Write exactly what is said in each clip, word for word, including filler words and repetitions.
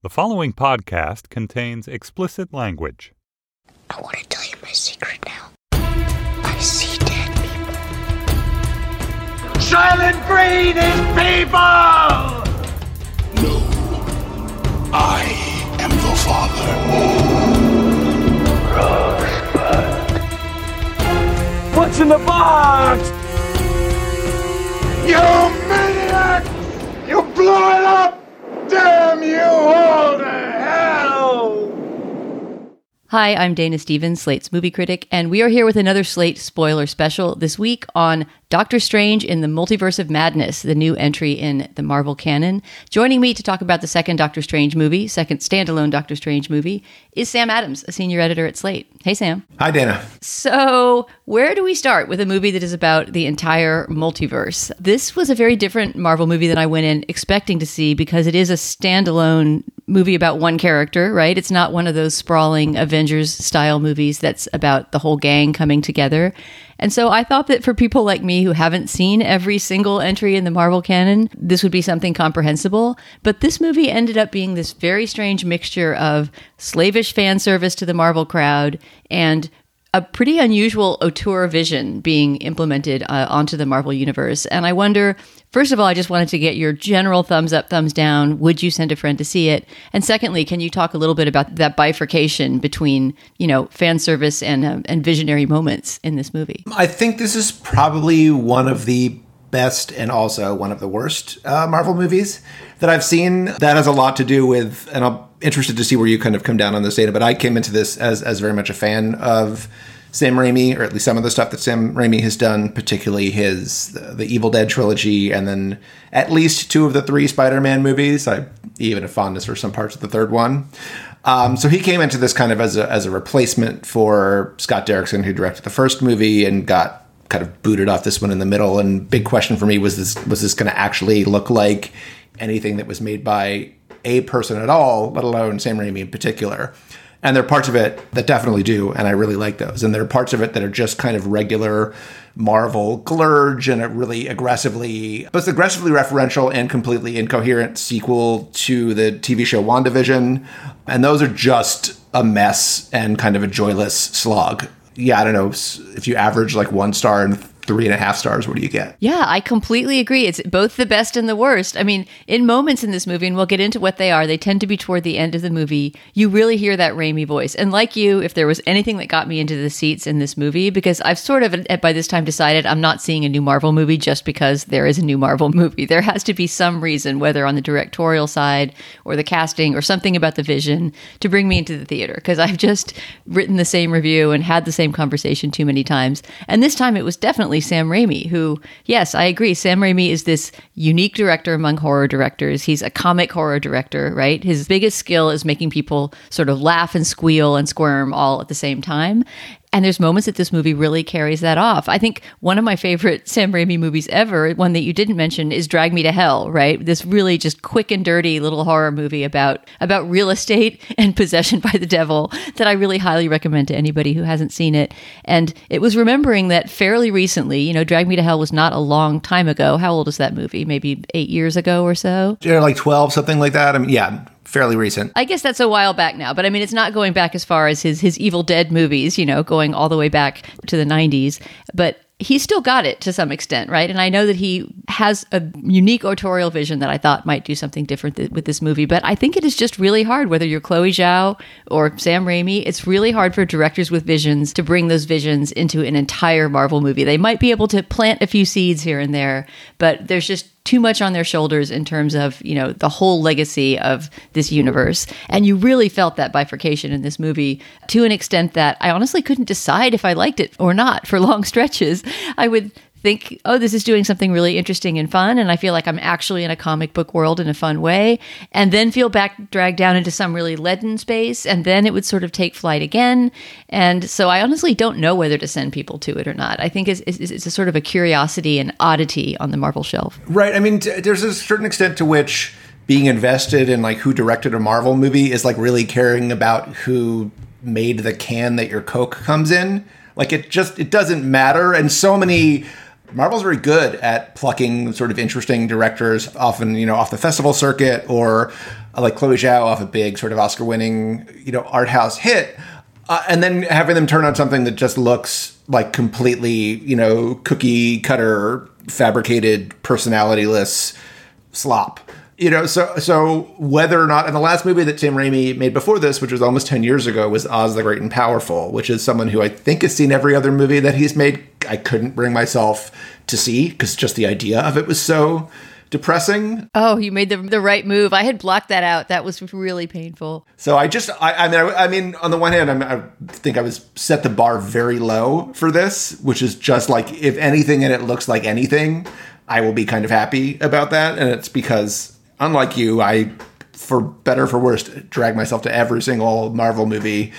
The following podcast contains explicit language. I want to tell you my secret now. I see dead people. Silent Green is people! No. I am the father. Rosebud. What's in the box? You maniacs! You blew it up! Damn you all to hell! Hi, I'm Dana Stevens, Slate's movie critic, and we are here with another Slate Spoiler Special this week on Doctor Strange in the Multiverse of Madness, the new entry in the Marvel canon. Joining me to talk about the second Doctor Strange movie, second standalone Doctor Strange movie, is Sam Adams, a senior editor at Slate. Hey, Sam. Hi, Dana. So where do we start with a movie that is about the entire multiverse? This was a very different Marvel movie than I went in expecting to see because it is a standalone movie about one character, right? It's not one of those sprawling Avengers-style movies that's about the whole gang coming together. And so I thought that for people like me who haven't seen every single entry in the Marvel canon, this would be something comprehensible. But this movie ended up being this very strange mixture of slavish fan service to the Marvel crowd and a pretty unusual auteur vision being implemented uh, onto the Marvel universe. And I wonder, first of all, I just wanted to get your general thumbs up, thumbs down. Would you send a friend to see it? And secondly, can you talk a little bit about that bifurcation between, you know, fan service and uh, and visionary moments in this movie? I think this is probably one of the best and also one of the worst uh, Marvel movies that I've seen. That has a lot to do with, and I'll interested to see where you kind of come down on this, data, but I came into this as as very much a fan of Sam Raimi, or at least some of the stuff that Sam Raimi has done, particularly his the, the Evil Dead trilogy, and then at least two of the three Spider-Man movies. I even have fondness for some parts of the third one. Um, so he came into this kind of as a as a replacement for Scott Derrickson, who directed the first movie and got kind of booted off this one in the middle. And big question for me was this was this going to actually look like anything that was made by a person at all, let alone Sam Raimi in particular. And there are parts of it that definitely do, and I really like those. And there are parts of it that are just kind of regular Marvel glurge and a really aggressively, both aggressively referential and completely incoherent sequel to the T V show WandaVision. And those are just a mess and kind of a joyless slog. Yeah, I don't know, if you average like one star and three and a half stars, what do you get? Yeah, I completely agree. It's both the best and the worst. I mean, in moments in this movie, and we'll get into what they are, they tend to be toward the end of the movie, you really hear that Raimi voice. And like you, if there was anything that got me into the seats in this movie, because I've sort of, by this time, decided I'm not seeing a new Marvel movie just because there is a new Marvel movie. There has to be some reason, whether on the directorial side or the casting or something about the vision, to bring me into the theater, because I've just written the same review and had the same conversation too many times. And this time it was definitely Sam Raimi, who, yes, I agree. Sam Raimi is this unique director among horror directors. He's a comic horror director, right? His biggest skill is making people sort of laugh and squeal and squirm all at the same time. And there's moments that this movie really carries that off. I think one of my favorite Sam Raimi movies ever, one that you didn't mention, is Drag Me to Hell, right? This really just quick and dirty little horror movie about, about real estate and possession by the devil that I really highly recommend to anybody who hasn't seen it. And it was remembering that fairly recently, you know, Drag Me to Hell was not a long time ago. How old is that movie? Maybe eight years ago or so? Yeah, like twelve, something like that. I mean, yeah. Fairly recent. I guess that's a while back now, but I mean, it's not going back as far as his his Evil Dead movies, you know, going all the way back to the nineties, but he still got it to some extent, right? And I know that he has a unique autorial vision that I thought might do something different th- with this movie, but I think it is just really hard, whether you're Chloe Zhao or Sam Raimi, it's really hard for directors with visions to bring those visions into an entire Marvel movie. They might be able to plant a few seeds here and there, but there's just too much on their shoulders in terms of, you know, the whole legacy of this universe. And you really felt that bifurcation in this movie to an extent that I honestly couldn't decide if I liked it or not for long stretches. I would think, oh, this is doing something really interesting and fun, and I feel like I'm actually in a comic book world in a fun way, and then feel back dragged down into some really leaden space, and then it would sort of take flight again. And so I honestly don't know whether to send people to it or not. I think it's, it's, it's a sort of a curiosity and oddity on the Marvel shelf. Right. I mean, t- there's a certain extent to which being invested in like who directed a Marvel movie is like really caring about who made the can that your Coke comes in. Like it just, it doesn't matter. And so many... Marvel's very good at plucking sort of interesting directors, often, you know, off the festival circuit or uh, like Chloe Zhao off a big sort of Oscar-winning, you know, art house hit, uh, and then having them turn on something that just looks like completely, you know, cookie cutter, fabricated, personality-less slop. You know, so so whether or not, and the last movie that Sam Raimi made before this, which was almost ten years ago, was Oz the Great and Powerful, which is someone who I think has seen every other movie that he's made. I couldn't bring myself to see because just the idea of it was so depressing. Oh, you made the the right move. I had blocked that out. That was really painful. So I just, I, I mean, I, I mean, on the one hand, I'm, I think I was set the bar very low for this, which is just like, if anything in it looks like anything, I will be kind of happy about that. And it's because... unlike you, I, for better or for worse, drag myself to every single Marvel movie.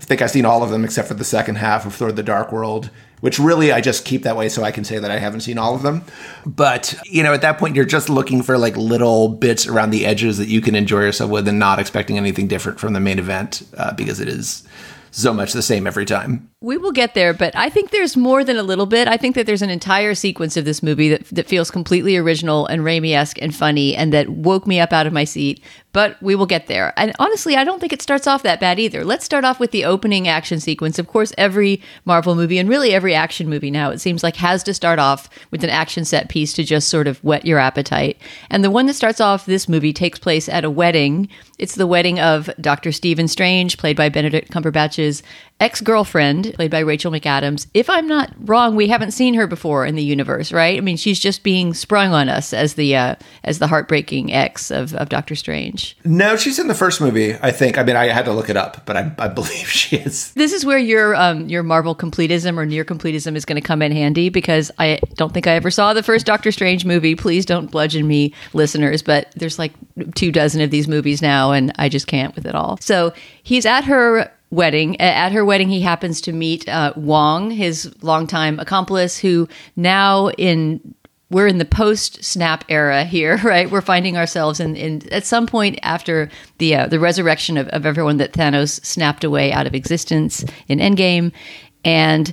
I think I've seen all of them except for the second half of Thor: The Dark World, which really I just keep that way so I can say that I haven't seen all of them. But, you know, at that point, you're just looking for like little bits around the edges that you can enjoy yourself with and not expecting anything different from the main event uh, because it is so much the same every time. We will get there, but I think there's more than a little bit. I think that there's an entire sequence of this movie that that feels completely original and Raimi-esque and funny and that woke me up out of my seat, but we will get there. And honestly, I don't think it starts off that bad either. Let's start off with the opening action sequence. Of course, every Marvel movie and really every action movie now, it seems like, has to start off with an action set piece to just sort of whet your appetite. And the one that starts off this movie takes place at a wedding. It's the wedding of Doctor Stephen Strange, played by Benedict Cumberbatch's ex-girlfriend, played by Rachel McAdams. If I'm not wrong, we haven't seen her before in the universe, right? I mean, she's just being sprung on us as the uh, as the heartbreaking ex of, of Doctor Strange. No, she's in the first movie, I think. I mean, I had to look it up, but I, I believe she is. This is where your um, your Marvel completism or near completism is going to come in handy, because I don't think I ever saw the first Doctor Strange movie. Please don't bludgeon me, listeners, but there's like two dozen of these movies now, and I just can't with it all. So he's at her... wedding. At her wedding, he happens to meet uh, Wong, his longtime accomplice, who now in we're in the post-snap era here, right? We're finding ourselves in, in at some point after the uh, the resurrection of, of everyone that Thanos snapped away out of existence in Endgame, and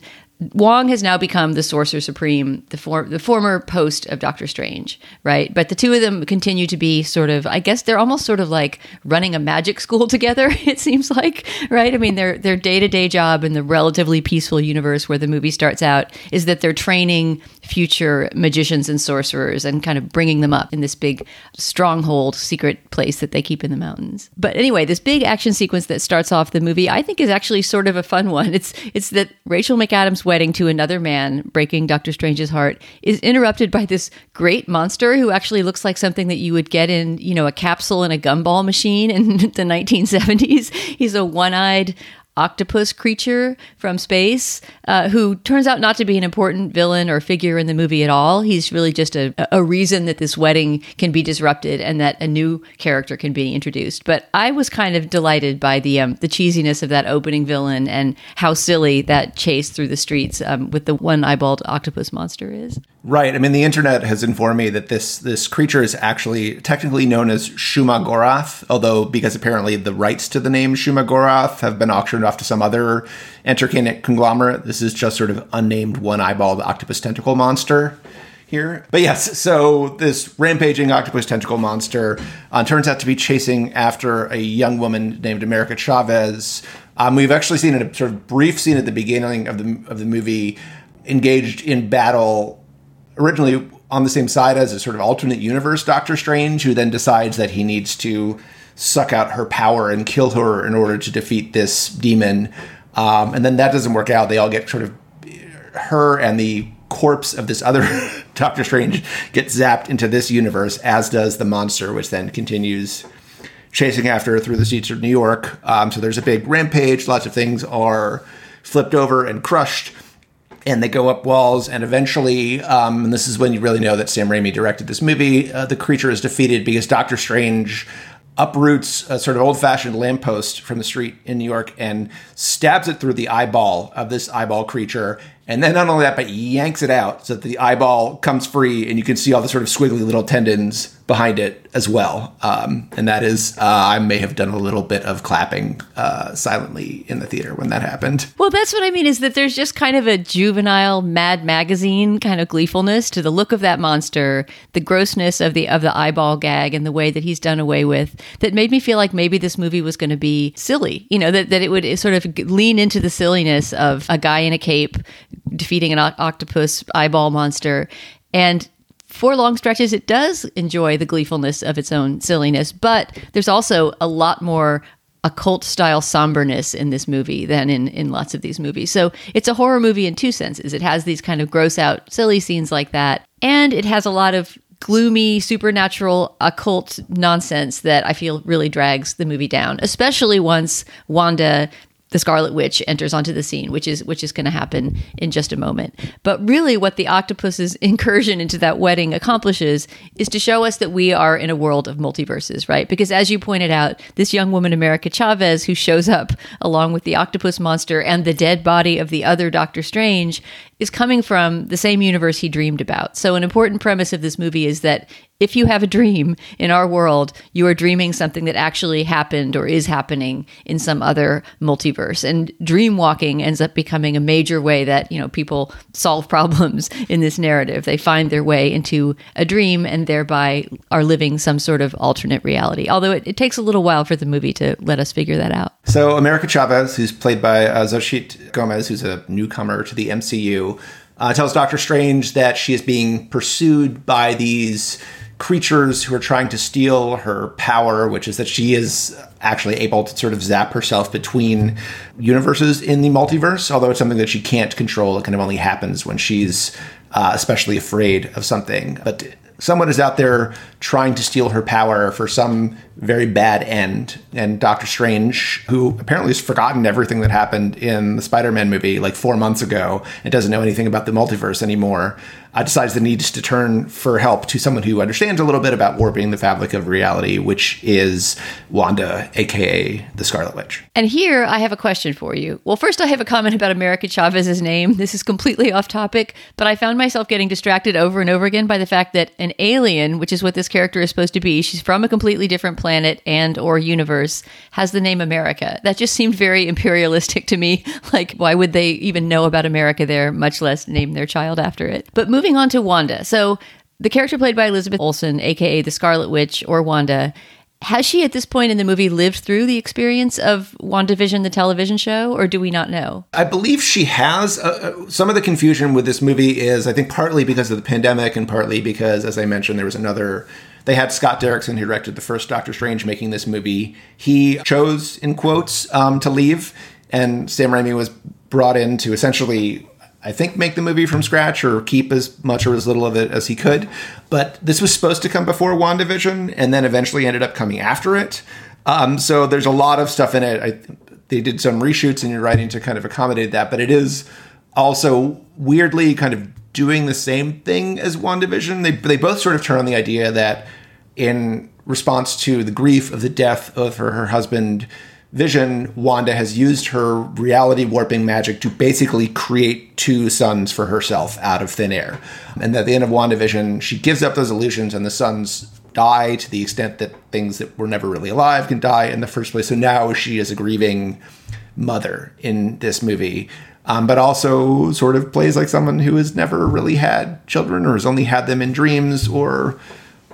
Wong has now become the Sorcerer Supreme, the, for- the former post of Doctor Strange, right? But the two of them continue to be sort of, I guess they're almost sort of like running a magic school together, it seems like, right? I mean, their their day-to-day job in the relatively peaceful universe where the movie starts out is that they're training future magicians and sorcerers and kind of bringing them up in this big stronghold secret place that they keep in the mountains. But anyway, this big action sequence that starts off the movie, I think is actually sort of a fun one. It's, it's that Rachel McAdams' wedding to another man, breaking Doctor Strange's heart, is interrupted by this great monster who actually looks like something that you would get in, you know, a capsule in a gumball machine in the nineteen seventies. He's a one-eyed octopus creature from space uh, who turns out not to be an important villain or figure in the movie at all. He's really just a, a reason that this wedding can be disrupted and that a new character can be introduced. But I was kind of delighted by the um, the cheesiness of that opening villain and how silly that chase through the streets um, with the one-eyeballed octopus monster is. Right. I mean, the internet has informed me that this this creature is actually technically known as Shumagoroth, although because apparently the rights to the name Shumagoroth have been auctioned off to some other entertainment conglomerate. This is just sort of unnamed one-eyeballed octopus tentacle monster here. But yes, so this rampaging octopus tentacle monster uh, turns out to be chasing after a young woman named America Chavez. Um, we've actually seen a sort of brief scene at the beginning of the of the movie engaged in battle, originally on the same side as a sort of alternate universe Doctor Strange, who then decides that he needs to suck out her power and kill her in order to defeat this demon. Um, and then that doesn't work out. They all get sort of, her and the corpse of this other Doctor Strange get zapped into this universe, as does the monster, which then continues chasing after her through the streets of New York. Um, so there's a big rampage. Lots of things are flipped over and crushed, and they go up walls, and eventually, um, and this is when you really know that Sam Raimi directed this movie, uh, the creature is defeated because Doctor Strange uproots a sort of old-fashioned lamppost from the street in New York and stabs it through the eyeball of this eyeball creature. And then not only that, but yanks it out so that the eyeball comes free and you can see all the sort of squiggly little tendons behind it as well. Um, and that is, uh, I may have done a little bit of clapping uh, silently in the theater when that happened. Well, that's what I mean, is that there's just kind of a juvenile Mad Magazine kind of gleefulness to the look of that monster, the grossness of the of the eyeball gag and the way that he's done away with, that made me feel like maybe this movie was going to be silly, you know, that, that it would sort of lean into the silliness of a guy in a cape defeating an o- octopus eyeball monster. And for long stretches, it does enjoy the gleefulness of its own silliness, but there's also a lot more occult-style somberness in this movie than in, in lots of these movies. So it's a horror movie in two senses. It has these kind of gross-out, silly scenes like that, and it has a lot of gloomy, supernatural, occult nonsense that I feel really drags the movie down, especially once Wanda, the Scarlet Witch, enters onto the scene, which is which is going to happen in just a moment. But really what the octopus's incursion into that wedding accomplishes is to show us that we are in a world of multiverses, right? Because as you pointed out, this young woman, America Chavez, who shows up along with the octopus monster and the dead body of the other Doctor Strange, is coming from the same universe he dreamed about. So an important premise of this movie is that if you have a dream in our world, you are dreaming something that actually happened or is happening in some other multiverse. And dream walking ends up becoming a major way that, you know, people solve problems in this narrative. They find their way into a dream and thereby are living some sort of alternate reality. Although it, it takes a little while for the movie to let us figure that out. So America Chavez, who's played by uh, Xochitl Gomez, who's a newcomer to the M C U, uh, tells Doctor Strange that she is being pursued by these creatures who are trying to steal her power, which is that she is actually able to sort of zap herself between universes in the multiverse, although it's something that she can't control. It kind of only happens when she's uh, especially afraid of something. But someone is out there trying to steal her power for some very bad end. And Doctor Strange, who apparently has forgotten everything that happened in the Spider-Man movie like four months ago and doesn't know anything about the multiverse anymore, uh, decides that he needs to turn for help to someone who understands a little bit about warping the fabric of reality, which is Wanda, a k a the Scarlet Witch. And here I have a question for you. Well, first I have a comment about America Chavez's name. This is completely off topic, but I found myself getting distracted over and over again by the fact that an alien, which is what this character is supposed to be, she's from a completely different planet and or universe, has the name America. That just seemed very imperialistic to me. Like, why would they even know about America there, much less name their child after it? But moving Moving on to Wanda. So the character played by Elizabeth Olsen, a k a the Scarlet Witch or Wanda, has she at this point in the movie lived through the experience of WandaVision, the television show, or do we not know? I believe she has. Uh, some of the confusion with this movie is, I think, partly because of the pandemic and partly because, as I mentioned, there was another... They had Scott Derrickson, who directed the first Doctor Strange, making this movie. He chose, in quotes, um, to leave, and Sam Raimi was brought in to essentially... I think make the movie from scratch or keep as much or as little of it as he could. But this was supposed to come before WandaVision and then eventually ended up coming after it. Um, so there's a lot of stuff in it. I, they did some reshoots in your writing to kind of accommodate that. But it is also weirdly kind of doing the same thing as WandaVision. They, they both sort of turn on the idea that in response to the grief of the death of her, her husband, Vision, Wanda has used her reality warping magic to basically create two suns for herself out of thin air. And at the end of WandaVision, she gives up those illusions and the suns die to the extent that things that were never really alive can die in the first place. So now she is a grieving mother in this movie, um, but also sort of plays like someone who has never really had children or has only had them in dreams or...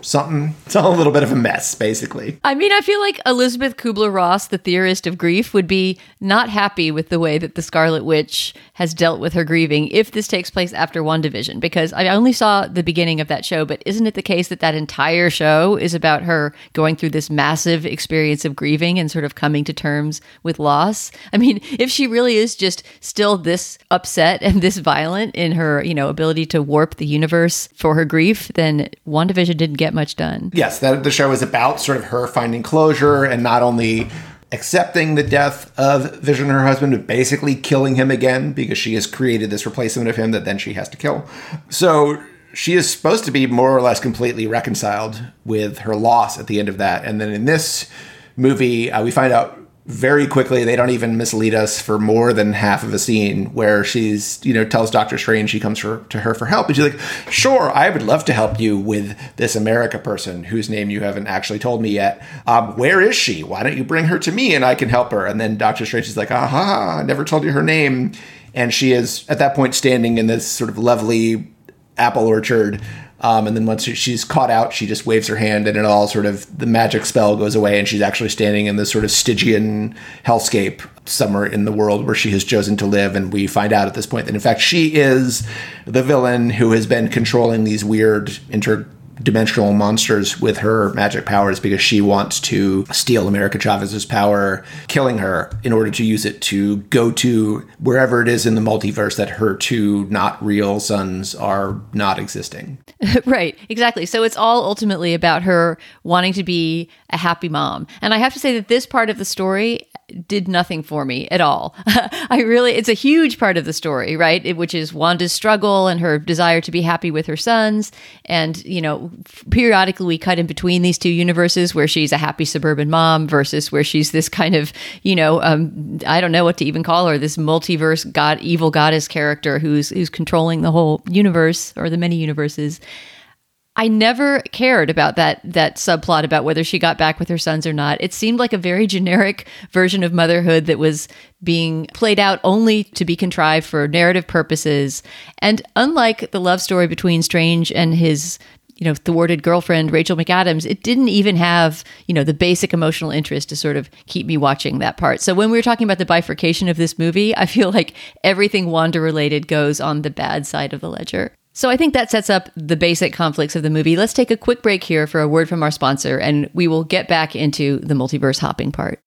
something. It's all a little bit of a mess, basically. I mean, I feel like Elizabeth Kubler-Ross, the theorist of grief, would be not happy with the way that the Scarlet Witch has dealt with her grieving if this takes place after WandaVision, because I only saw the beginning of that show, but isn't it the case that that entire show is about her going through this massive experience of grieving and sort of coming to terms with loss? I mean, if she really is just still this upset and this violent in her, you know, ability to warp the universe for her grief, then WandaVision didn't get much done. Yes, that the show is about sort of her finding closure and not only accepting the death of Vision, her husband, but basically killing him again because she has created this replacement of him that then she has to kill. So she is supposed to be more or less completely reconciled with her loss at the end of that. And then in this movie, uh, we find out very quickly, they don't even mislead us for more than half of a scene where she's, you know, tells Doctor Strange she comes for, to her for help. And she's like, sure, I would love to help you with this America person whose name you haven't actually told me yet. Um, where is she? Why don't you bring her to me and I can help her? And then Doctor Strange is like, aha, I never told you her name. And she is at that point standing in this sort of lovely apple orchard. Um, and then once she's caught out, she just waves her hand and it all sort of, the magic spell goes away and she's actually standing in this sort of Stygian hellscape somewhere in the world where she has chosen to live. And we find out at this point that, in fact, she is the villain who has been controlling these weird interdimensional monsters with her magic powers because she wants to steal America Chavez's power, killing her in order to use it to go to wherever it is in the multiverse that her two not real sons are not existing. Right, exactly. So it's all ultimately about her wanting to be a happy mom. And I have to say that this part of the story did nothing for me at all. I really, it's a huge part of the story, right? It, which is Wanda's struggle and her desire to be happy with her sons. And, you know, periodically we cut in between these two universes where she's a happy suburban mom versus where she's this kind of, you know, um, I don't know what to even call her, this multiverse god, evil goddess character who's who's controlling the whole universe or the many universes. I never cared about that that subplot about whether she got back with her sons or not. It seemed like a very generic version of motherhood that was being played out only to be contrived for narrative purposes. And unlike the love story between Strange and his, you know, thwarted girlfriend, Rachel McAdams, it didn't even have, you know, the basic emotional interest to sort of keep me watching that part. So when we were talking about the bifurcation of this movie, I feel like everything Wanda-related goes on the bad side of the ledger. So I think that sets up the basic conflicts of the movie. Let's take a quick break here for a word from our sponsor, and we will get back into the multiverse hopping part.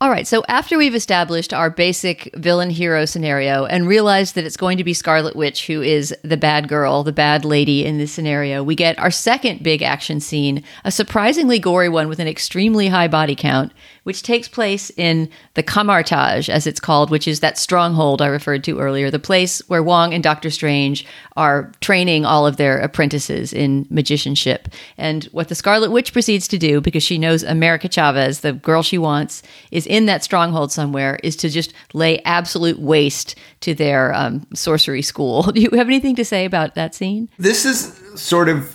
All right, so after we've established our basic villain-hero scenario and realized that it's going to be Scarlet Witch who is the bad girl, the bad lady in this scenario, we get our second big action scene, a surprisingly gory one with an extremely high body count, which takes place in the Kamar-Taj, as it's called, which is that stronghold I referred to earlier, the place where Wong and Doctor Strange are training all of their apprentices in magicianship. And what the Scarlet Witch proceeds to do, because she knows America Chavez, the girl she wants, is in that stronghold somewhere, is to just lay absolute waste to their um, sorcery school. Do you have anything to say about that scene? This is sort of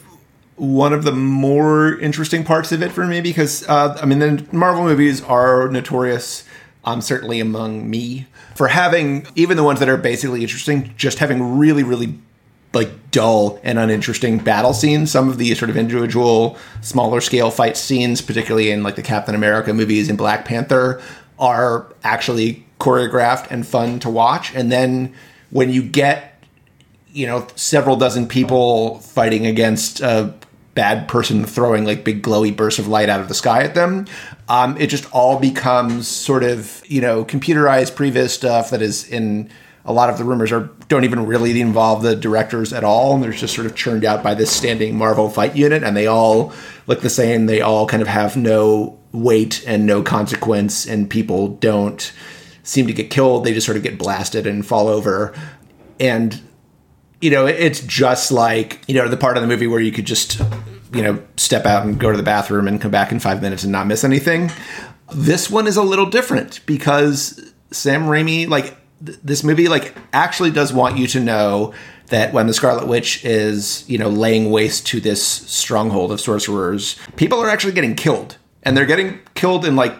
one of the more interesting parts of it for me because, uh, I mean, the Marvel movies are notorious, um, certainly among me, for having, even the ones that are basically interesting, just having really, really like dull and uninteresting battle scenes. Some of the sort of individual smaller scale fight scenes, particularly in like the Captain America movies and Black Panther, are actually choreographed and fun to watch. And then when you get, you know, several dozen people fighting against a bad person throwing like big glowy bursts of light out of the sky at them, um, it just all becomes sort of, you know, computerized previs stuff that is in a lot of the rumors are don't even really involve the directors at all. And they're just sort of churned out by this standing Marvel fight unit. And they all look the same. They all kind of have no weight and no consequence. And people don't seem to get killed. They just sort of get blasted and fall over. And, you know, it's just like, you know, the part of the movie where you could just, you know, step out and go to the bathroom and come back in five minutes and not miss anything. This one is a little different because Sam Raimi, like, this movie, like, actually does want you to know that when the Scarlet Witch is, you know, laying waste to this stronghold of sorcerers, people are actually getting killed. And they're getting killed in, like,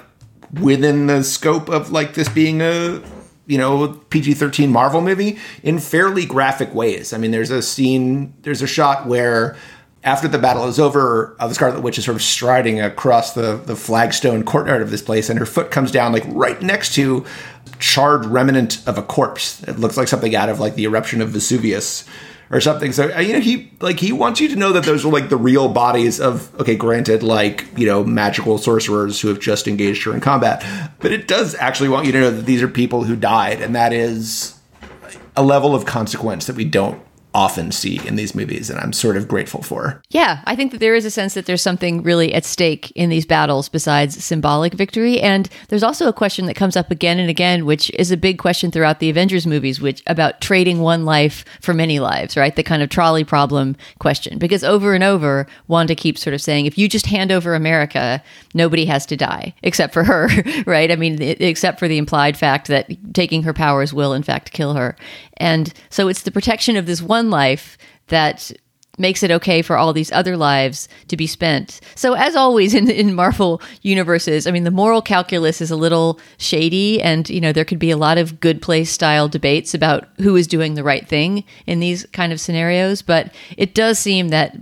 within the scope of, like, this being a, you know, P G thirteen Marvel movie in fairly graphic ways. I mean, there's a scene, there's a shot where after the battle is over, uh, the Scarlet Witch is sort of striding across the, the flagstone courtyard of this place, and her foot comes down, like, right next to charred remnant of a corpse. It looks like something out of, like, the eruption of Vesuvius or something. So, you know, he, like, he wants you to know that those are, like, the real bodies of, okay, granted, like, you know, magical sorcerers who have just engaged her in combat. But it does actually want you to know that these are people who died, and that is a level of consequence that we don't often see in these movies, and I'm sort of grateful for. Yeah, I think that there is a sense that there's something really at stake in these battles besides symbolic victory. And there's also a question that comes up again and again, which is a big question throughout the Avengers movies, which about trading one life for many lives, right? The kind of trolley problem question. Because over and over, Wanda keeps sort of saying, if you just hand over America, nobody has to die, except for her, right? I mean, except for the implied fact that taking her powers will, in fact, kill her. And so it's the protection of this one life that makes it okay for all these other lives to be spent. So as always in, in Marvel universes, I mean, the moral calculus is a little shady, and, you know, there could be a lot of good place style debates about who is doing the right thing in these kind of scenarios. But it does seem that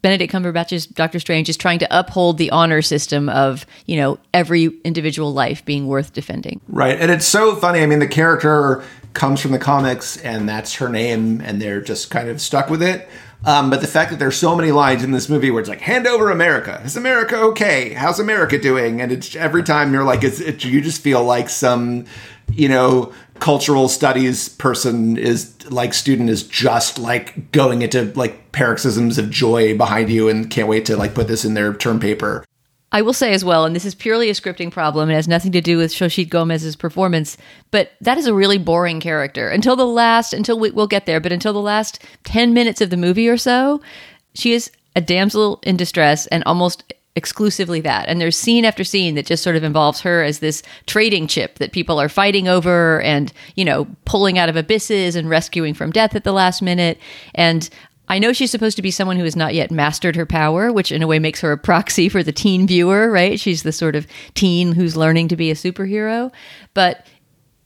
Benedict Cumberbatch's Doctor Strange is trying to uphold the honor system of, you know, every individual life being worth defending. Right. And it's so funny. I mean, the character comes from the comics and that's her name, and they're just kind of stuck with it. Um, but the fact that there's so many lines in this movie where it's like, hand over America. Is America okay? How's America doing? And it's every time you're like, it's, it, you just feel like some, you know, cultural studies person is like student is just like going into like paroxysms of joy behind you and can't wait to like put this in their term paper. I will say as well, and this is purely a scripting problem, it has nothing to do with Xochitl Gomez's performance, but that is a really boring character. Until the last, until we, we'll get there, but until the last ten minutes of the movie or so, she is a damsel in distress and almost exclusively that. And there's scene after scene that just sort of involves her as this trading chip that people are fighting over and, you know, pulling out of abysses and rescuing from death at the last minute. And I know she's supposed to be someone who has not yet mastered her power, which in a way makes her a proxy for the teen viewer, right? She's the sort of teen who's learning to be a superhero. But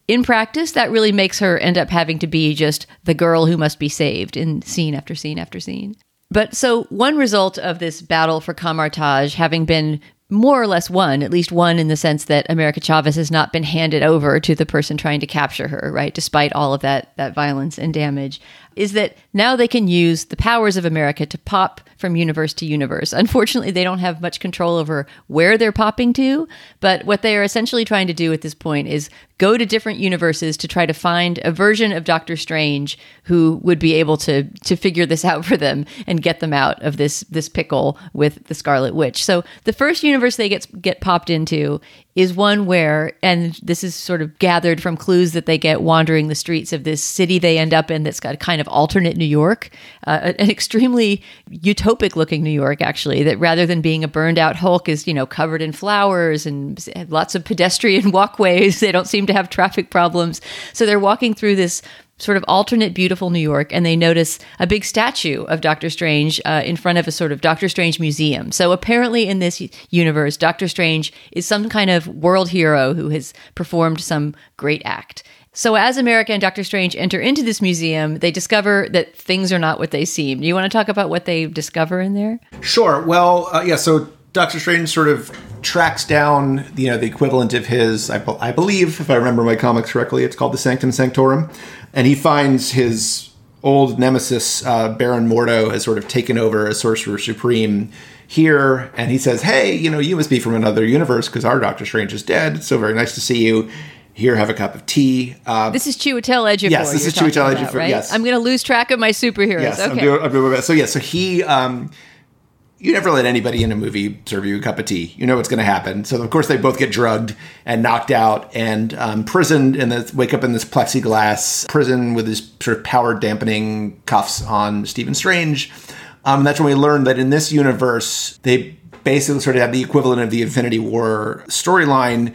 in practice, that really makes her end up having to be just the girl who must be saved in scene after scene after scene. But so one result of this battle for Kamar-Taj having been more or less won, at least won in the sense that America Chavez has not been handed over to the person trying to capture her, right? Despite all of that that violence and damage, is that now they can use the powers of America to pop from universe to universe. Unfortunately, they don't have much control over where they're popping to, but what they are essentially trying to do at this point is go to different universes to try to find a version of Doctor Strange who would be able to to figure this out for them and get them out of this this pickle with the Scarlet Witch. So the first universe they get get popped into is one where, and this is sort of gathered from clues that they get wandering the streets of this city they end up in that's got a kind of alternate New York, uh, an extremely utopic looking New York, actually, that rather than being a burned out Hulk is, you know, covered in flowers and lots of pedestrian walkways. They don't seem to have traffic problems. So they're walking through this sort of alternate beautiful New York, and they notice a big statue of Doctor Strange uh, in front of a sort of Doctor Strange museum. So apparently in this universe, Doctor Strange is some kind of world hero who has performed some great act. So as America and Doctor Strange enter into this museum, they discover that things are not what they seem. Do you want to talk about what they discover in there? Sure. Well, uh, yeah, so Doctor Strange sort of tracks down, you know, the equivalent of his, I, I believe, if I remember my comics correctly, it's called the Sanctum Sanctorum. And he finds his old nemesis, uh, Baron Mordo, has sort of taken over as Sorcerer Supreme here. And he says, hey, you know, you must be from another universe because our Doctor Strange is dead. It's so very nice to see you. Here, have a cup of tea. Uh, this is Chiwetel Ejiofor. Yes, this is Chiwetel Ejiofor. Right? Yes, I'm going to lose track of my superheroes. Yes, okay. I'm doing, I'm doing so yeah, so he, um, you never let anybody in a movie serve you a cup of tea. You know what's going to happen. So of course they both get drugged and knocked out and um, prisoned, and wake up in this plexiglass prison with his sort of power dampening cuffs on Stephen Strange. Um, that's when we learn that in this universe they basically sort of have the equivalent of the Infinity War storyline.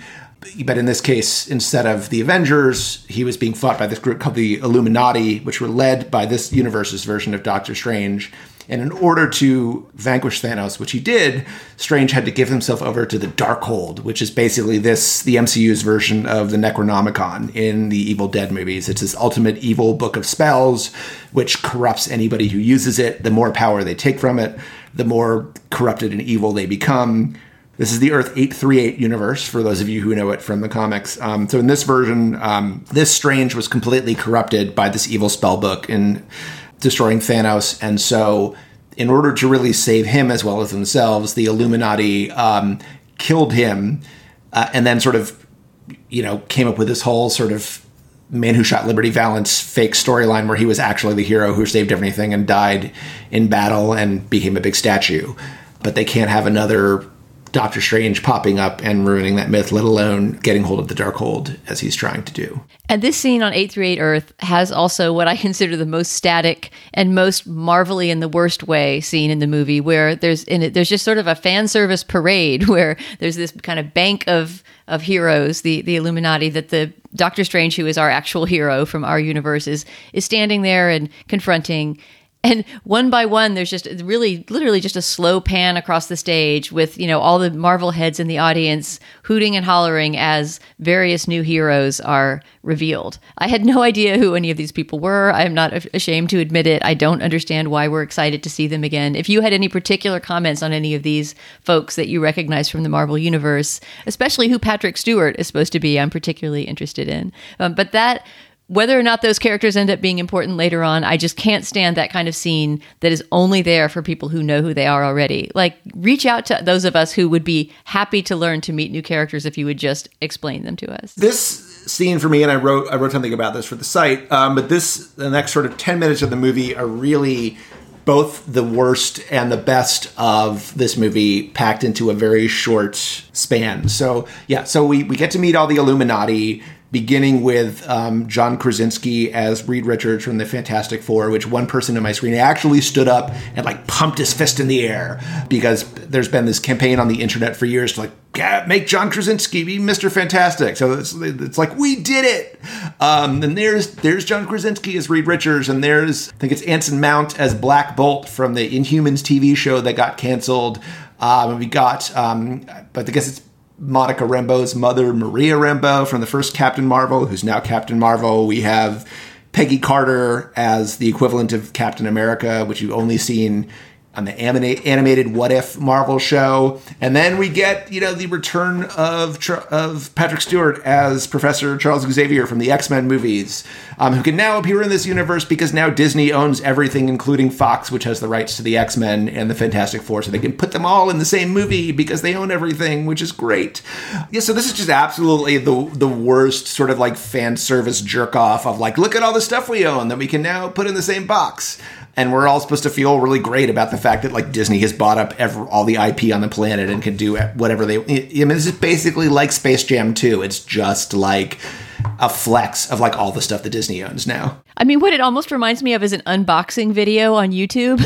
But in this case, instead of the Avengers, he was being fought by this group called the Illuminati, which were led by this universe's version of Doctor Strange. And in order to vanquish Thanos, which he did, Strange had to give himself over to the Darkhold, which is basically this, the M C U's version of the Necronomicon in the Evil Dead movies. It's this ultimate evil book of spells, which corrupts anybody who uses it. The more power they take from it, the more corrupted and evil they become. This is the Earth eight thirty-eight universe, for those of you who know it from the comics. Um, so in this version, um, this Strange was completely corrupted by this evil spellbook in destroying Thanos. And so in order to really save him as well as themselves, the Illuminati um, killed him uh, and then sort of, you know, came up with this whole sort of Man Who Shot Liberty Valance fake storyline where he was actually the hero who saved everything and died in battle and became a big statue. But they can't have another Doctor Strange popping up and ruining that myth, let alone getting hold of the Darkhold as he's trying to do. And this scene on eight thirty-eight Earth has also what I consider the most static and most Marvel-y in the worst way scene in the movie, where there's in it, there's just sort of a fan service parade where there's this kind of bank of of heroes, the the Illuminati, that the Doctor Strange, who is our actual hero from our universe, is is standing there and confronting. And one by one, there's just really, literally just a slow pan across the stage with, you know, all the Marvel heads in the audience hooting and hollering as various new heroes are revealed. I had no idea who any of these people were. I'm not ashamed to admit it. I don't understand why we're excited to see them again. If you had any particular comments on any of these folks that you recognize from the Marvel Universe, especially who Patrick Stewart is supposed to be, I'm particularly interested in. Um, but that... Whether or not those characters end up being important later on, I just can't stand that kind of scene that is only there for people who know who they are already. Like, reach out to those of us who would be happy to learn to meet new characters if you would just explain them to us. This scene for me, and I wrote I wrote something about this for the site, um, but this, the next sort of ten minutes of the movie are really both the worst and the best of this movie packed into a very short span. So, yeah, so we, we get to meet all the Illuminati, beginning with um, John Krasinski as Reed Richards from the Fantastic Four, which one person in my screen actually stood up and like pumped his fist in the air because there's been this campaign on the internet for years to like, yeah, make John Krasinski be Mister Fantastic. So it's, it's like, we did it. Um, and there's there's John Krasinski as Reed Richards, and there's, I think it's Anson Mount as Black Bolt from the Inhumans T V show that got canceled. Um, we got, um, but I guess it's Monica Rambeau's mother, Maria Rambeau, from the first Captain Marvel, who's now Captain Marvel. We have Peggy Carter as the equivalent of Captain America, which you've only seen on the anima- animated What If Marvel show. And then we get, you know, the return of of Patrick Stewart as Professor Charles Xavier from the X-Men movies, um, who can now appear in this universe because now Disney owns everything, including Fox, which has the rights to the X-Men and the Fantastic Four, so they can put them all in the same movie because they own everything, which is great. Yeah, so this is just absolutely the the worst sort of like fan service jerk-off of like, look at all the stuff we own that we can now put in the same box. And we're all supposed to feel really great about the fact that, like, Disney has bought up every, all the I P on the planet and can do whatever they... I mean, this is basically like Space Jam two. It's just, like, a flex of, like, all the stuff that Disney owns now. I mean, what it almost reminds me of is an unboxing video on YouTube,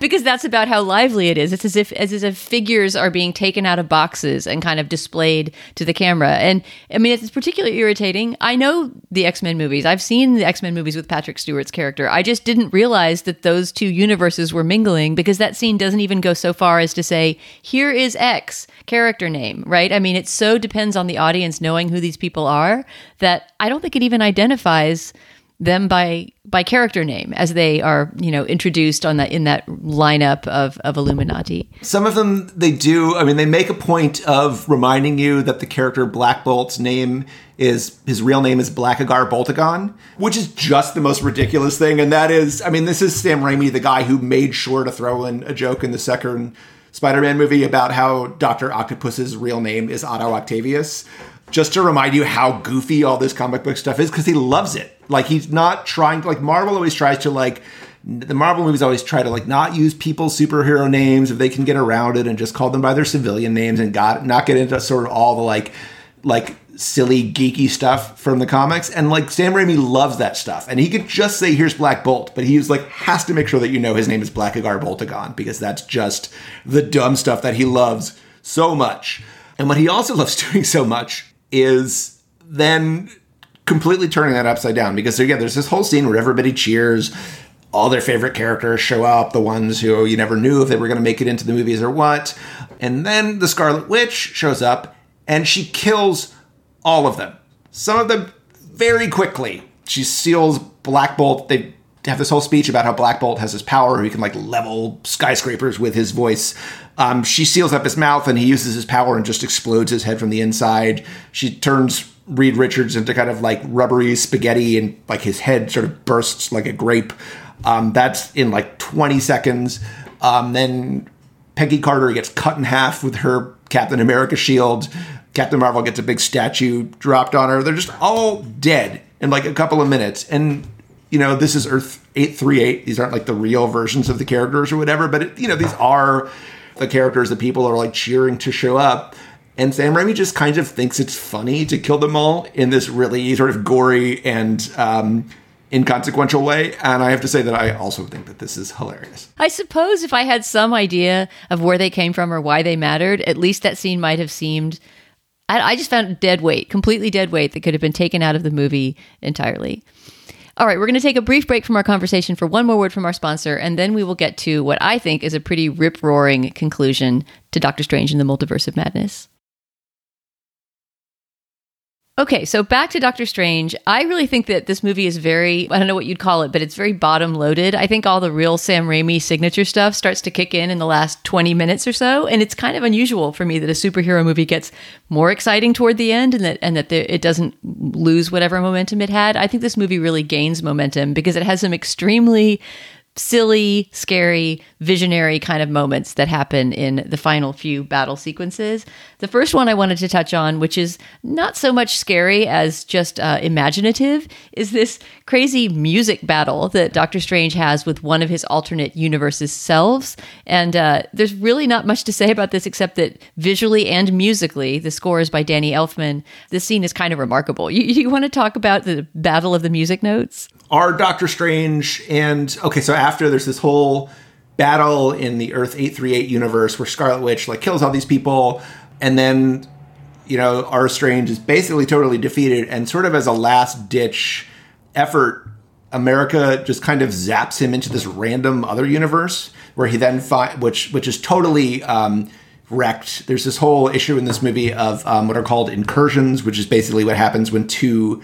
because that's about how lively it is. It's as if, as if figures are being taken out of boxes and kind of displayed to the camera. And, I mean, it's particularly irritating. I know the X-Men movies. I've seen the X-Men movies with Patrick Stewart's character. I just didn't realize that those two universes were mingling, because that scene doesn't even go so far as to say, here is X character name, right? I mean, it so depends on the audience knowing who these people are that I don't think it even identifies them by by character name as they are, you know, introduced on that in that lineup of, of Illuminati. Some of them they do. I mean, they make a point of reminding you that the character Black Bolt's name is his real name is Blackagar Boltagon, which is just the most ridiculous thing. And that is, I mean, this is Sam Raimi, the guy who made sure to throw in a joke in the second Spider-Man movie about how Doctor Octopus's real name is Otto Octavius, just to remind you how goofy all this comic book stuff is, because he loves it. Like, he's not trying to, like, Marvel always tries to, like, the Marvel movies always try to, like, not use people's superhero names if they can get around it and just call them by their civilian names and got, not get into sort of all the, like, like, silly, geeky stuff from the comics. And, like, Sam Raimi loves that stuff. And he could just say, here's Black Bolt, but he was, like, has to make sure that you know his name is Blackagar Boltagon, because that's just the dumb stuff that he loves so much. And what he also loves doing so much is then completely turning that upside down, because again, there's this whole scene where everybody cheers, all their favorite characters show up, the ones who you never knew if they were going to make it into the movies or what. And then the Scarlet Witch shows up and she kills all of them. Some of them very quickly. She seals Black Bolt. They have this whole speech about how Black Bolt has his power. He can like level skyscrapers with his voice. Um, she seals up his mouth and he uses his power and just explodes his head from the inside. She turns Reed Richards into kind of like rubbery spaghetti and like his head sort of bursts like a grape. Um, that's in like twenty seconds. Um, then Peggy Carter gets cut in half with her Captain America shield. Captain Marvel gets a big statue dropped on her. They're just all dead in like a couple of minutes. And, you know, this is Earth eight thirty-eight. These aren't like the real versions of the characters or whatever, but, it, you know, these are the characters that people are like cheering to show up. And Sam Raimi just kind of thinks it's funny to kill them all in this really sort of gory and um, inconsequential way. And I have to say that I also think that this is hilarious. I suppose if I had some idea of where they came from or why they mattered, at least that scene might have seemed... I, I just found dead weight, completely dead weight that could have been taken out of the movie entirely. All right, we're going to take a brief break from our conversation for one more word from our sponsor, and then we will get to what I think is a pretty rip-roaring conclusion to Doctor Strange in the Multiverse of Madness. Okay, so back to Doctor Strange. I really think that this movie is very, I don't know what you'd call it, but it's very bottom-loaded. I think all the real Sam Raimi signature stuff starts to kick in in the last twenty minutes or so, and it's kind of unusual for me that a superhero movie gets more exciting toward the end and that and that the, it doesn't lose whatever momentum it had. I think this movie really gains momentum because it has some extremely silly, scary, visionary kind of moments that happen in the final few battle sequences. The first one I wanted to touch on, which is not so much scary as just uh, imaginative, is this crazy music battle that Doctor Strange has with one of his alternate universe's selves. And uh, there's really not much to say about this except that visually and musically, the score is by Danny Elfman. This scene is kind of remarkable. You, you want to talk about the battle of the music notes? Are Doctor Strange and... Okay, so after there's this whole battle in the Earth eight thirty-eight universe where Scarlet Witch like kills all these people, and then, you know, our Strange is basically totally defeated, and sort of as a last ditch effort, America just kind of zaps him into this random other universe where he then fight, which which is totally um wrecked. There's this whole issue in this movie of um what are called incursions, which is basically what happens when two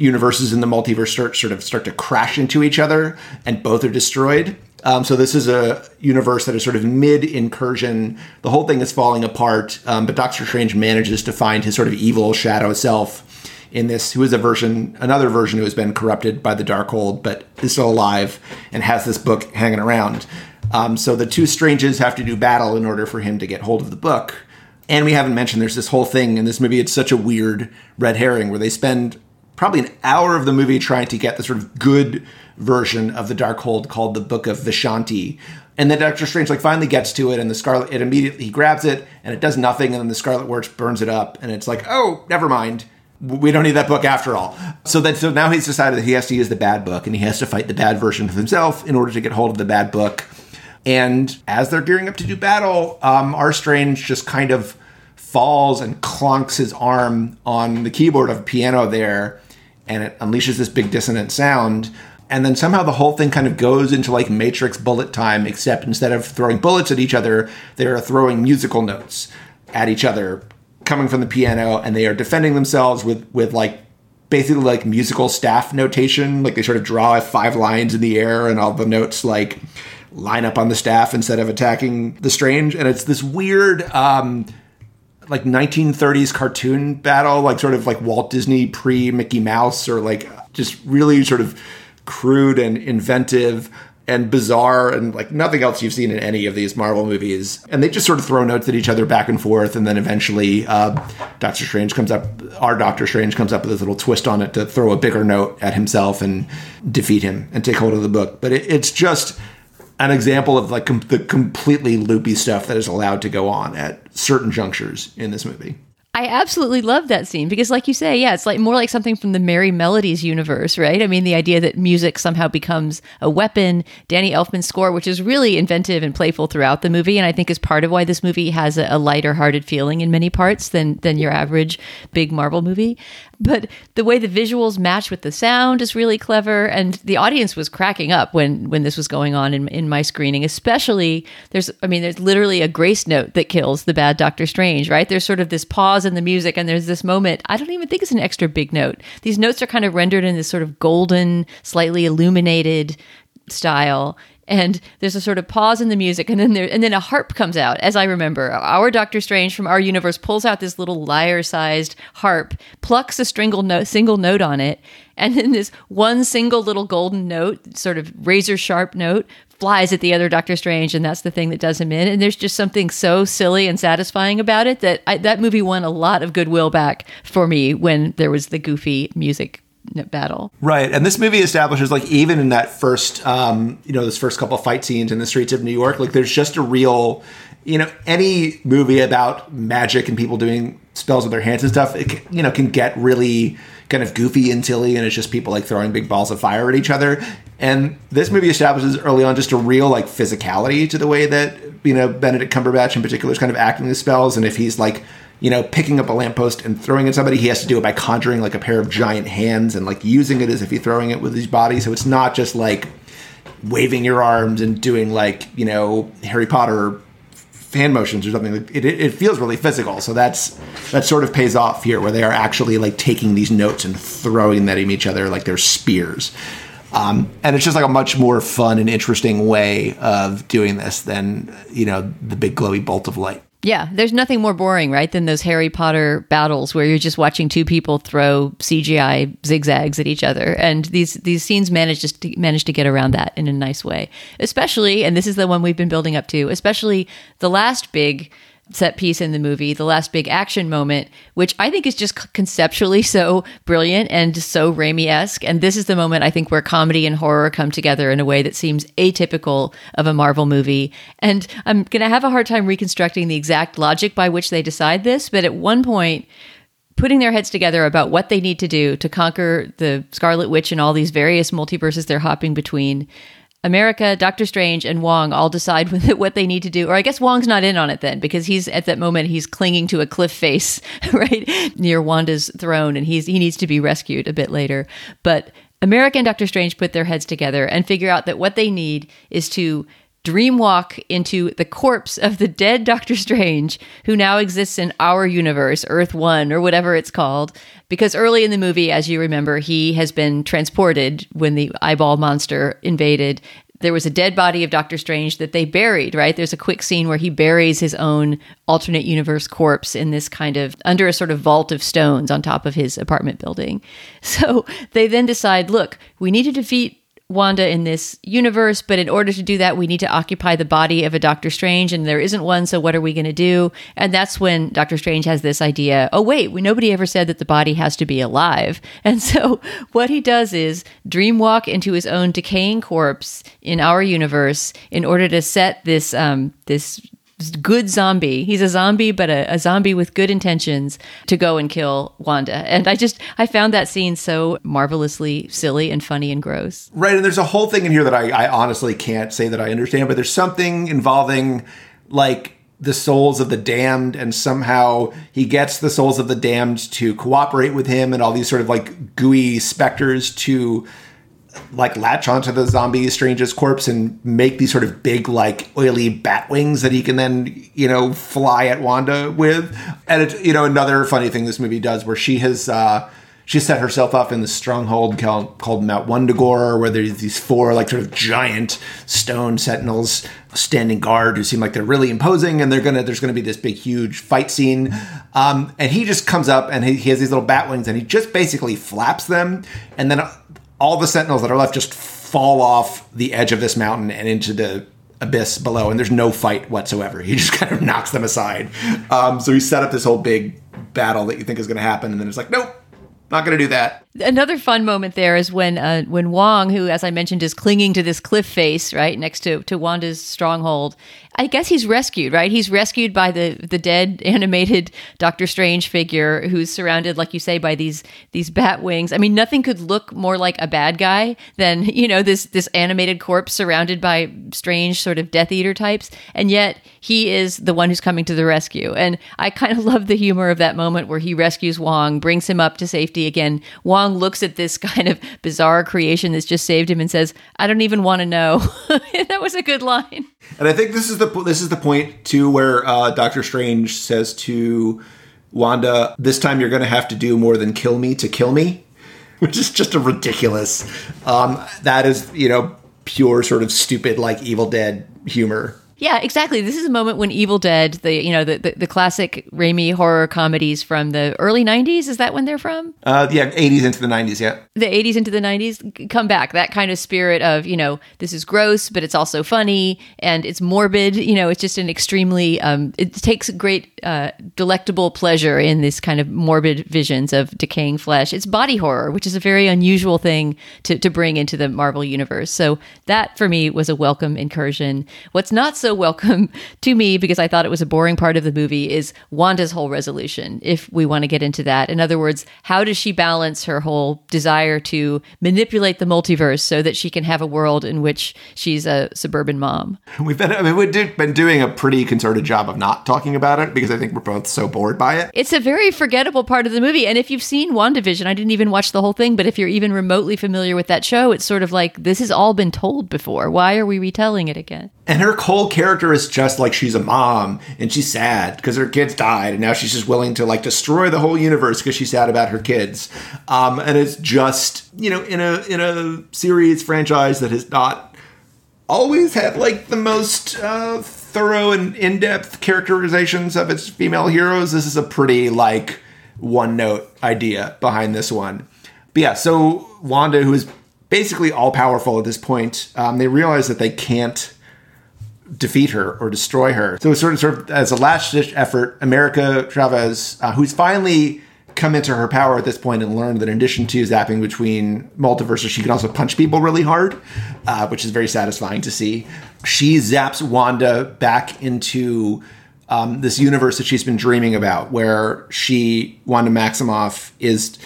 universes in the multiverse start, sort of start to crash into each other and both are destroyed. Um, so this is a universe that is sort of mid-incursion. The whole thing is falling apart, um, but Doctor Strange manages to find his sort of evil shadow self in this, who is a version, another version who has been corrupted by the Darkhold, but is still alive and has this book hanging around. Um, so the two Stranges have to do battle in order for him to get hold of the book. And we haven't mentioned there's this whole thing in this movie. It's such a weird red herring where they spend probably an hour of the movie trying to get the sort of good version of the Darkhold called the Book of Vishanti. And then Doctor Strange like finally gets to it, and the Scarlet, it immediately, he grabs it and it does nothing. And then the Scarlet Witch burns it up, and it's like, oh, never mind. We don't need that book after all. So that, so now he's decided that he has to use the bad book, and he has to fight the bad version of himself in order to get hold of the bad book. And as they're gearing up to do battle, um, our Strange just kind of falls and clonks his arm on the keyboard of a piano there, and it unleashes this big dissonant sound. And then somehow the whole thing kind of goes into like Matrix bullet time, except instead of throwing bullets at each other, they are throwing musical notes at each other coming from the piano, and they are defending themselves with, with like basically like musical staff notation. Like they sort of draw five lines in the air, and all the notes like line up on the staff instead of attacking the Strange. And it's this weird... Um, like nineteen thirties cartoon battle, like sort of like Walt Disney pre-Mickey Mouse, or like just really sort of crude and inventive and bizarre and like nothing else you've seen in any of these Marvel movies. And they just sort of throw notes at each other back and forth. And then eventually uh, Doctor Strange comes up, our Doctor Strange comes up with this little twist on it to throw a bigger note at himself and defeat him and take hold of the book. But it, it's just... an example of like com- the completely loopy stuff that is allowed to go on at certain junctures in this movie. I absolutely love that scene because, like you say, yeah, it's like more like something from the Merry Melodies universe, right? I mean, the idea that music somehow becomes a weapon. Danny Elfman's score, which is really inventive and playful throughout the movie, and I think is part of why this movie has a, a lighter-hearted feeling in many parts than than your average big Marvel movie. But the way the visuals match with the sound is really clever, and the audience was cracking up when when this was going on in in my screening. Especially, there's, I mean, there's literally a grace note that kills the bad Doctor Strange, right? There's sort of this pause in the music, and there's this moment, I don't even think it's an extra big note. These notes are kind of rendered in this sort of golden, slightly illuminated style. and there's a sort of pause in the music, and then there, and then a harp comes out, as I remember. Our Doctor Strange from our universe pulls out this little lyre-sized harp, plucks a stringle note, single note on it, and then this one single little golden note, sort of razor-sharp note, flies at the other Doctor Strange, and that's the thing that does him in. And there's just something so silly and satisfying about it that I, that movie won a lot of goodwill back for me when there was the goofy music battle. Right. And this movie establishes, like, even in that first, um, you know, those first couple of fight scenes in the streets of New York, like, there's just a real, you know, any movie about magic and people doing spells with their hands and stuff, it, you know, can get really kind of goofy and silly, and it's just people, like, throwing big balls of fire at each other. And this movie establishes early on just a real, like, physicality to the way that, you know, Benedict Cumberbatch in particular is kind of acting the spells. And if he's, like, you know, picking up a lamppost and throwing it at somebody, he has to do it by conjuring, like, a pair of giant hands and, like, using it as if he's throwing it with his body. So it's not just, like, waving your arms and doing, like, you know, Harry Potter fan motions or something. It, it, it feels really physical. So that's that sort of pays off here, where they are actually, like, taking these notes and throwing them at each other like they're spears. Um, and it's just, like, a much more fun and interesting way of doing this than, you know, the big glowy bolt of light. Yeah, there's nothing more boring, right, than those Harry Potter battles where you're just watching two people throw C G I zigzags at each other. And these these scenes manage just to, manage to get around that in a nice way. Especially, and this is the one we've been building up to, especially the last big set piece in the movie, the last big action moment, which I think is just conceptually so brilliant and so Raimi-esque. And this is the moment, I think, where comedy and horror come together in a way that seems atypical of a Marvel movie. And I'm going to have a hard time reconstructing the exact logic by which they decide this, but at one point, putting their heads together about what they need to do to conquer the Scarlet Witch and all these various multiverses they're hopping between, America, Doctor Strange, and Wong all decide what they need to do. Or I guess Wong's not in on it then, because he's at that moment, he's clinging to a cliff face, right, near Wanda's throne, and he's he needs to be rescued a bit later. But America and Doctor Strange put their heads together and figure out that what they need is to dreamwalk into the corpse of the dead Doctor Strange, who now exists in our universe, Earth One, or whatever it's called. Because early in the movie, as you remember, he has been transported when the eyeball monster invaded. There was a dead body of Doctor Strange that they buried, right? There's a quick scene where he buries his own alternate universe corpse in this kind of, under a sort of vault of stones on top of his apartment building. So they then decide, look, we need to defeat Wanda in this universe, but in order to do that, we need to occupy the body of a Doctor Strange, and there isn't one, so what are we going to do? And that's when Doctor Strange has this idea, oh wait, we, nobody ever said that the body has to be alive. And so what he does is dreamwalk into his own decaying corpse in our universe in order to set this um, this good zombie, he's a zombie, but a, a zombie with good intentions, to go and kill Wanda. And I just, I found that scene so marvelously silly and funny and gross. Right, and there's a whole thing in here that I, I honestly can't say that I understand, but there's something involving, like, the souls of the damned, and somehow he gets the souls of the damned to cooperate with him, and all these sort of, like, gooey specters to, like, latch onto the zombie Strange's corpse and make these sort of big, like, oily bat wings that he can then, you know, fly at Wanda with. And it's, you know, another funny thing this movie does, where she has uh, she set herself up in this stronghold called, called Mount Wundagore, where there's these four, like, sort of giant stone sentinels standing guard who seem like they're really imposing, and they're gonna there's gonna be this big huge fight scene, um, and he just comes up and he, he has these little bat wings, and he just basically flaps them, and then all the sentinels that are left just fall off the edge of this mountain and into the abyss below, and there's no fight whatsoever. He just kind of knocks them aside. Um, so he set up this whole big battle that you think is going to happen, and then it's like, nope, not going to do that. Another fun moment there is when uh, when Wong, who, as I mentioned, is clinging to this cliff face, right, next to, to Wanda's stronghold, I guess he's rescued, right? He's rescued by the the dead animated Doctor Strange figure, who's surrounded, like you say, by these these bat wings. I mean, nothing could look more like a bad guy than, you know, this this animated corpse surrounded by strange sort of Death Eater types. And yet he is the one who's coming to the rescue. And I kind of love the humor of that moment where he rescues Wong, brings him up to safety again. Wong looks at this kind of bizarre creation that's just saved him and says, I don't even want to know. That was a good line. And I think this is the this is the point too where uh, Doctor Strange says to Wanda, this time you're going to have to do more than kill me to kill me, which is just a ridiculous. Um, that is, you know, pure sort of stupid, like, Evil Dead humor. Yeah, exactly. This is a moment when Evil Dead, the you know the, the, the classic Raimi horror comedies from the early nineties, is that when they're from? Uh, yeah, eighties into the nineties, yeah. The eighties into the nineties, come back. That kind of spirit of, you know, this is gross, but it's also funny, and it's morbid. You know, it's just an extremely, um, it takes great uh, delectable pleasure in this kind of morbid visions of decaying flesh. It's body horror, which is a very unusual thing to, to bring into the Marvel universe. So that, for me, was a welcome incursion. What's not so welcome to me, because I thought it was a boring part of the movie, is Wanda's whole resolution, if we want to get into that. In other words, how does she balance her whole desire to manipulate the multiverse so that she can have a world in which she's a suburban mom? We've been, I mean, we've been doing a pretty concerted job of not talking about it, because I think we're both so bored by it. It's a very forgettable part of the movie. And if you've seen WandaVision, I didn't even watch the whole thing, but if you're even remotely familiar with that show, it's sort of like, this has all been told before. Why are we retelling it again? And her whole character is just like, she's a mom and she's sad because her kids died, and now she's just willing to, like, destroy the whole universe because she's sad about her kids. Um, and it's just, you know, in a in a series franchise that has not always had, like, the most uh, thorough and in-depth characterizations of its female heroes, this is a pretty, like, one-note idea behind this one. But yeah, so Wanda, who is basically all-powerful at this point, um, they realize that they can't defeat her or destroy her. So it's sort of, sort of as a last-ditch effort, America Chavez, uh, who's finally come into her power at this point and learned that in addition to zapping between multiverses, she can also punch people really hard, uh, which is very satisfying to see. She zaps Wanda back into um, this universe that she's been dreaming about, where she, Wanda Maximoff, is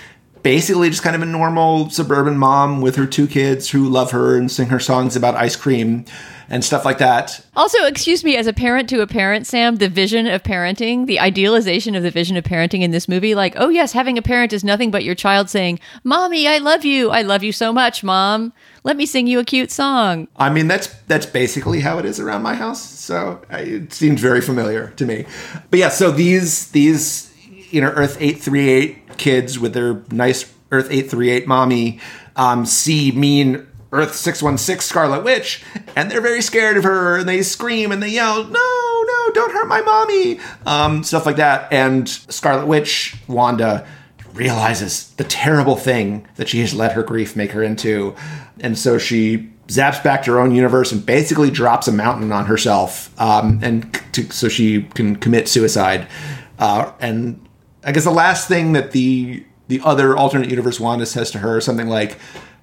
basically just kind of a normal suburban mom with her two kids who love her and sing her songs about ice cream and stuff like that. Also, excuse me, as a parent to a parent, Sam, the vision of parenting, the idealization of the vision of parenting in this movie, like, oh yes, having a parent is nothing but your child saying, Mommy, I love you. I love you so much, Mom. Let me sing you a cute song. I mean, that's that's basically how it is around my house. So it seems very familiar to me. But yeah, so these, these you know, Earth eight thirty-eight kids with their nice Earth eight thirty-eight mommy um, see mean Earth six one six Scarlet Witch, and they're very scared of her, and they scream and they yell, no, no, don't hurt my mommy, um, stuff like that. And Scarlet Witch, Wanda, realizes the terrible thing that she has let her grief make her into, and so she zaps back to her own universe and basically drops a mountain on herself, um, and to, so she can commit suicide. Uh, and I guess the last thing that the the other alternate universe Wanda says to her is something like,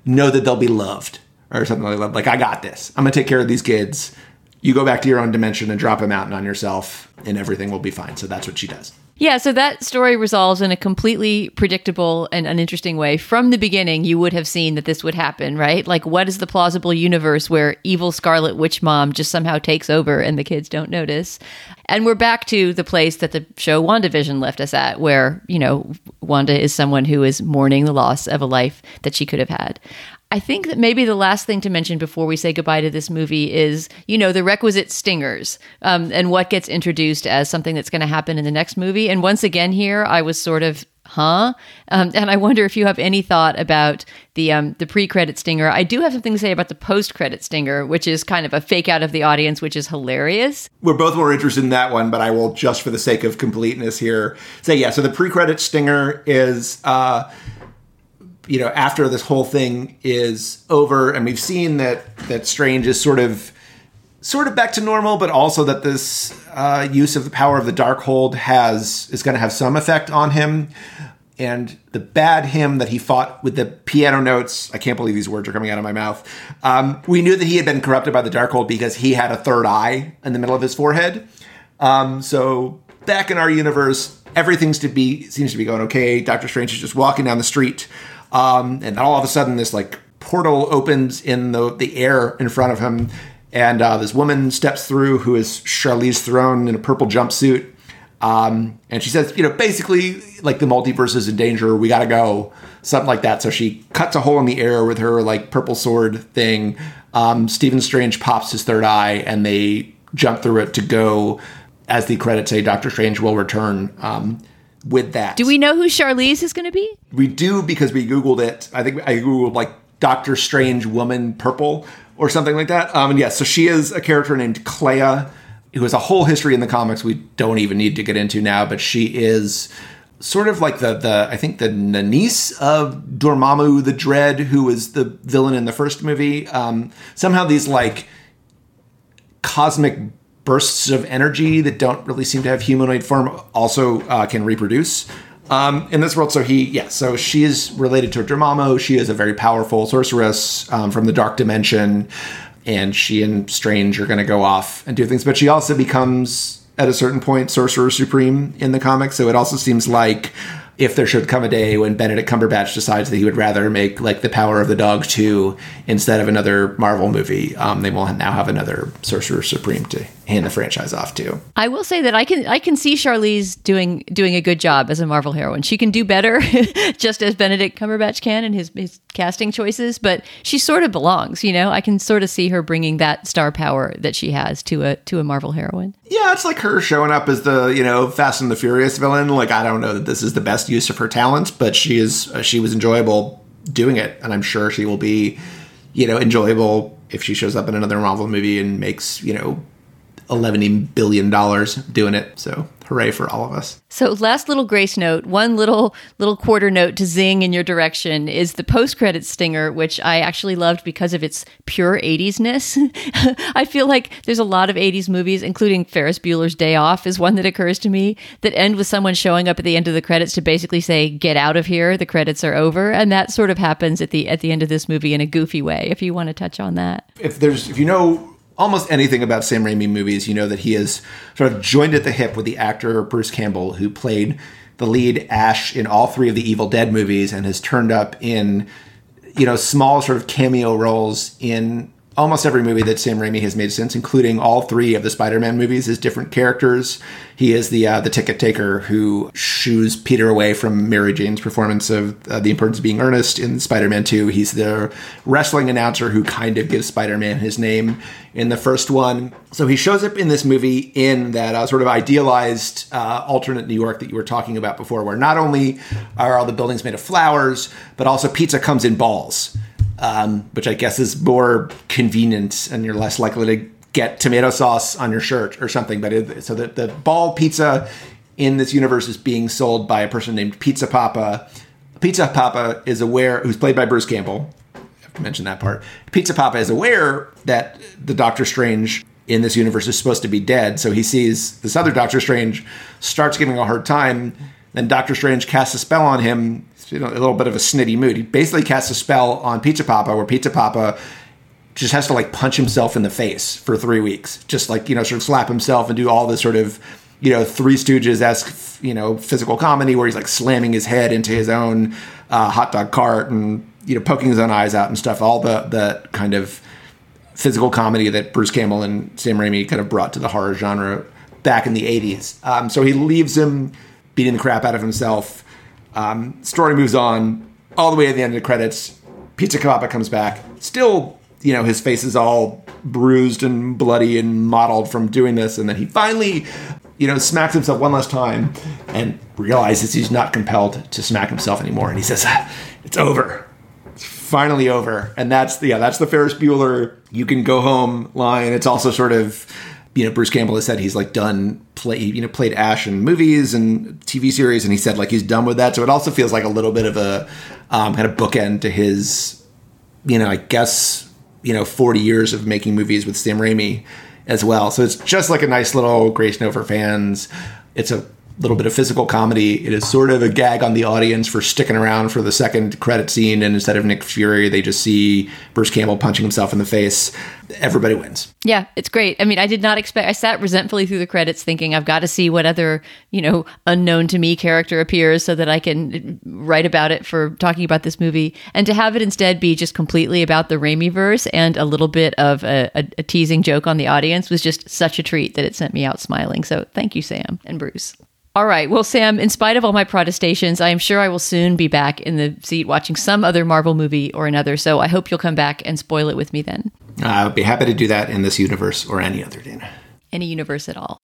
know that they'll be loved, or something like that. Like, I got this. I'm going to take care of these kids. You go back to your own dimension and drop a mountain on yourself, and everything will be fine. So that's what she does. Yeah, so that story resolves in a completely predictable and uninteresting way. From the beginning, you would have seen that this would happen, right? Like, what is the plausible universe where evil Scarlet Witch Mom just somehow takes over and the kids don't notice? And we're back to the place that the show WandaVision left us at, where, you know, Wanda is someone who is mourning the loss of a life that she could have had. I think that maybe the last thing to mention before we say goodbye to this movie is, you know, the requisite stingers um, and what gets introduced as something that's going to happen in the next movie. And once again here, I was sort of, huh? Um, and I wonder if you have any thought about the um, the pre-credit stinger. I do have something to say about the post-credit stinger, which is kind of a fake out of the audience, which is hilarious. We're both more interested in that one, but I will, just for the sake of completeness here, say, yeah, so the pre-credit stinger is... Uh, you know, after this whole thing is over, and we've seen that that Strange is sort of sort of back to normal, but also that this uh, use of the power of the Darkhold has is going to have some effect on him. And the bad him that he fought with the piano notes, I can't believe these words are coming out of my mouth. Um, we knew that he had been corrupted by the Darkhold because he had a third eye in the middle of his forehead. Um, so back in our universe, everything to be, seems to be going okay. Doctor Strange is just walking down the street. Um, and all of a sudden, this, like, portal opens in the the air in front of him, and uh, this woman steps through, who is Charlize Theron in a purple jumpsuit, um, and she says, you know, basically, like, the multiverse is in danger, we gotta go, something like that. So she cuts a hole in the air with her, like, purple sword thing. Um, Stephen Strange pops his third eye, and they jump through it to go, as the credits say, Doctor Strange will return. Um, With that, do we know who Charlize is going to be? We do, because we Googled it. I think I Googled, like, Doctor Strange Woman Purple, or something like that. Um, and yes, yeah, so she is a character named Clea, who has a whole history in the comics we don't even need to get into now, but she is sort of like the, the I think, the niece of Dormammu the Dread, who was the villain in the first movie. Um, somehow these, like, cosmic bursts of energy that don't really seem to have humanoid form also uh, can reproduce um, in this world. So he, yeah, so she is related to Dormammu. She is a very powerful sorceress um, from the dark dimension, and she and Strange are going to go off and do things. But she also becomes, at a certain point, Sorcerer Supreme in the comics. So it also seems like if there should come a day when Benedict Cumberbatch decides that he would rather make, like, The Power of the Dog two instead of another Marvel movie, um, they will now have another Sorcerer Supreme to hand the franchise off to. I will say that I can I can see Charlize doing doing a good job as a Marvel heroine. She can do better, just as Benedict Cumberbatch can in his, his casting choices, but she sort of belongs, you know? I can sort of see her bringing that star power that she has to a to a Marvel heroine. Yeah, it's like her showing up as the, you know, Fast and the Furious villain. Like, I don't know that this is the best use of her talents, but she is uh, she was enjoyable doing it, and I'm sure she will be, you know, enjoyable if she shows up in another Marvel movie and makes, you know, eleven billion dollars doing it. So hooray for all of us. So last little grace note, one little little quarter note to zing in your direction is the post-credits stinger, which I actually loved because of its pure eighties-ness. I feel like there's a lot of eighties movies, including Ferris Bueller's Day Off is one that occurs to me, that end with someone showing up at the end of the credits to basically say, get out of here, the credits are over. And that sort of happens at the at the end of this movie in a goofy way, if you want to touch on that. If there's, if you know almost anything about Sam Raimi movies, you know that he is sort of joined at the hip with the actor Bruce Campbell, who played the lead Ash in all three of the Evil Dead movies and has turned up in, you know, small sort of cameo roles in almost every movie that Sam Raimi has made since, including all three of the Spider-Man movies as different characters. He is the uh, the ticket taker who shoos Peter away from Mary Jane's performance of uh, The Importance of Being Earnest in Spider-Man two. He's the wrestling announcer who kind of gives Spider-Man his name in the first one. So he shows up in this movie in that uh, sort of idealized uh, alternate New York that you were talking about before, where not only are all the buildings made of flowers, but also pizza comes in balls. Um, which I guess is more convenient and you're less likely to get tomato sauce on your shirt or something. But it, so the, the ball pizza in this universe is being sold by a person named Pizza Poppa. Pizza Poppa is aware, who's played by Bruce Campbell. I have to mention that part. Pizza Poppa is aware that the Doctor Strange in this universe is supposed to be dead. So he sees this other Doctor Strange, starts giving a hard time. Then Doctor Strange casts a spell on him. You know, a little bit of a snitty mood. He basically casts a spell on Pizza Poppa where Pizza Poppa just has to, like, punch himself in the face for three weeks. Just, like, you know, sort of slap himself and do all this sort of, you know, Three Stooges-esque, you know, physical comedy where he's, like, slamming his head into his own uh, hot dog cart and, you know, poking his own eyes out and stuff. All the, the kind of physical comedy that Bruce Campbell and Sam Raimi kind of brought to the horror genre back in the eighties. Um, so he leaves him beating the crap out of himself. Um, story moves on all the way to the end of the credits. Pizza Poppa comes back. Still, you know, his face is all bruised and bloody and mottled from doing this. And then he finally, you know, smacks himself one last time and realizes he's not compelled to smack himself anymore. And he says, ah, it's over. It's finally over. And that's the, yeah, that's the Ferris Bueller, you can go home line. It's also sort of, you know, Bruce Campbell has said he's, like, done play, you know, played Ash in movies and T V series. And he said, like, he's done with that. So it also feels like a little bit of a um, kind of bookend to his, you know, I guess, you know, forty years of making movies with Sam Raimi as well. So it's just like a nice little grace note for fans. It's a little bit of physical comedy. It is sort of a gag on the audience for sticking around for the second credit scene. And instead of Nick Fury, they just see Bruce Campbell punching himself in the face. Everybody wins. Yeah, it's great. I mean, I did not expect, I sat resentfully through the credits thinking I've got to see what other, you know, unknown to me character appears so that I can write about it for talking about this movie. And to have it instead be just completely about the Raimi-verse and a little bit of a, a, a teasing joke on the audience was just such a treat that it sent me out smiling. So thank you, Sam and Bruce. All right. Well, Sam, in spite of all my protestations, I am sure I will soon be back in the seat watching some other Marvel movie or another. So I hope you'll come back and spoil it with me then. I would be happy to do that in this universe or any other, Dana. Any universe at all.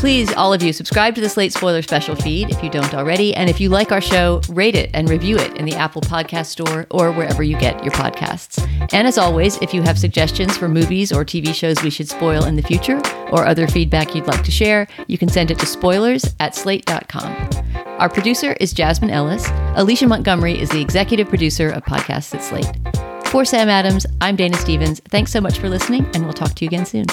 Please, all of you, subscribe to the Slate Spoiler Special feed if you don't already. And if you like our show, rate it and review it in the Apple Podcast Store or wherever you get your podcasts. And as always, if you have suggestions for movies or T V shows we should spoil in the future or other feedback you'd like to share, you can send it to spoilers at slate dot com. Our producer is Jasmine Ellis. Alicia Montgomery is the executive producer of Podcasts at Slate. For Sam Adams, I'm Dana Stevens. Thanks so much for listening, and we'll talk to you again soon.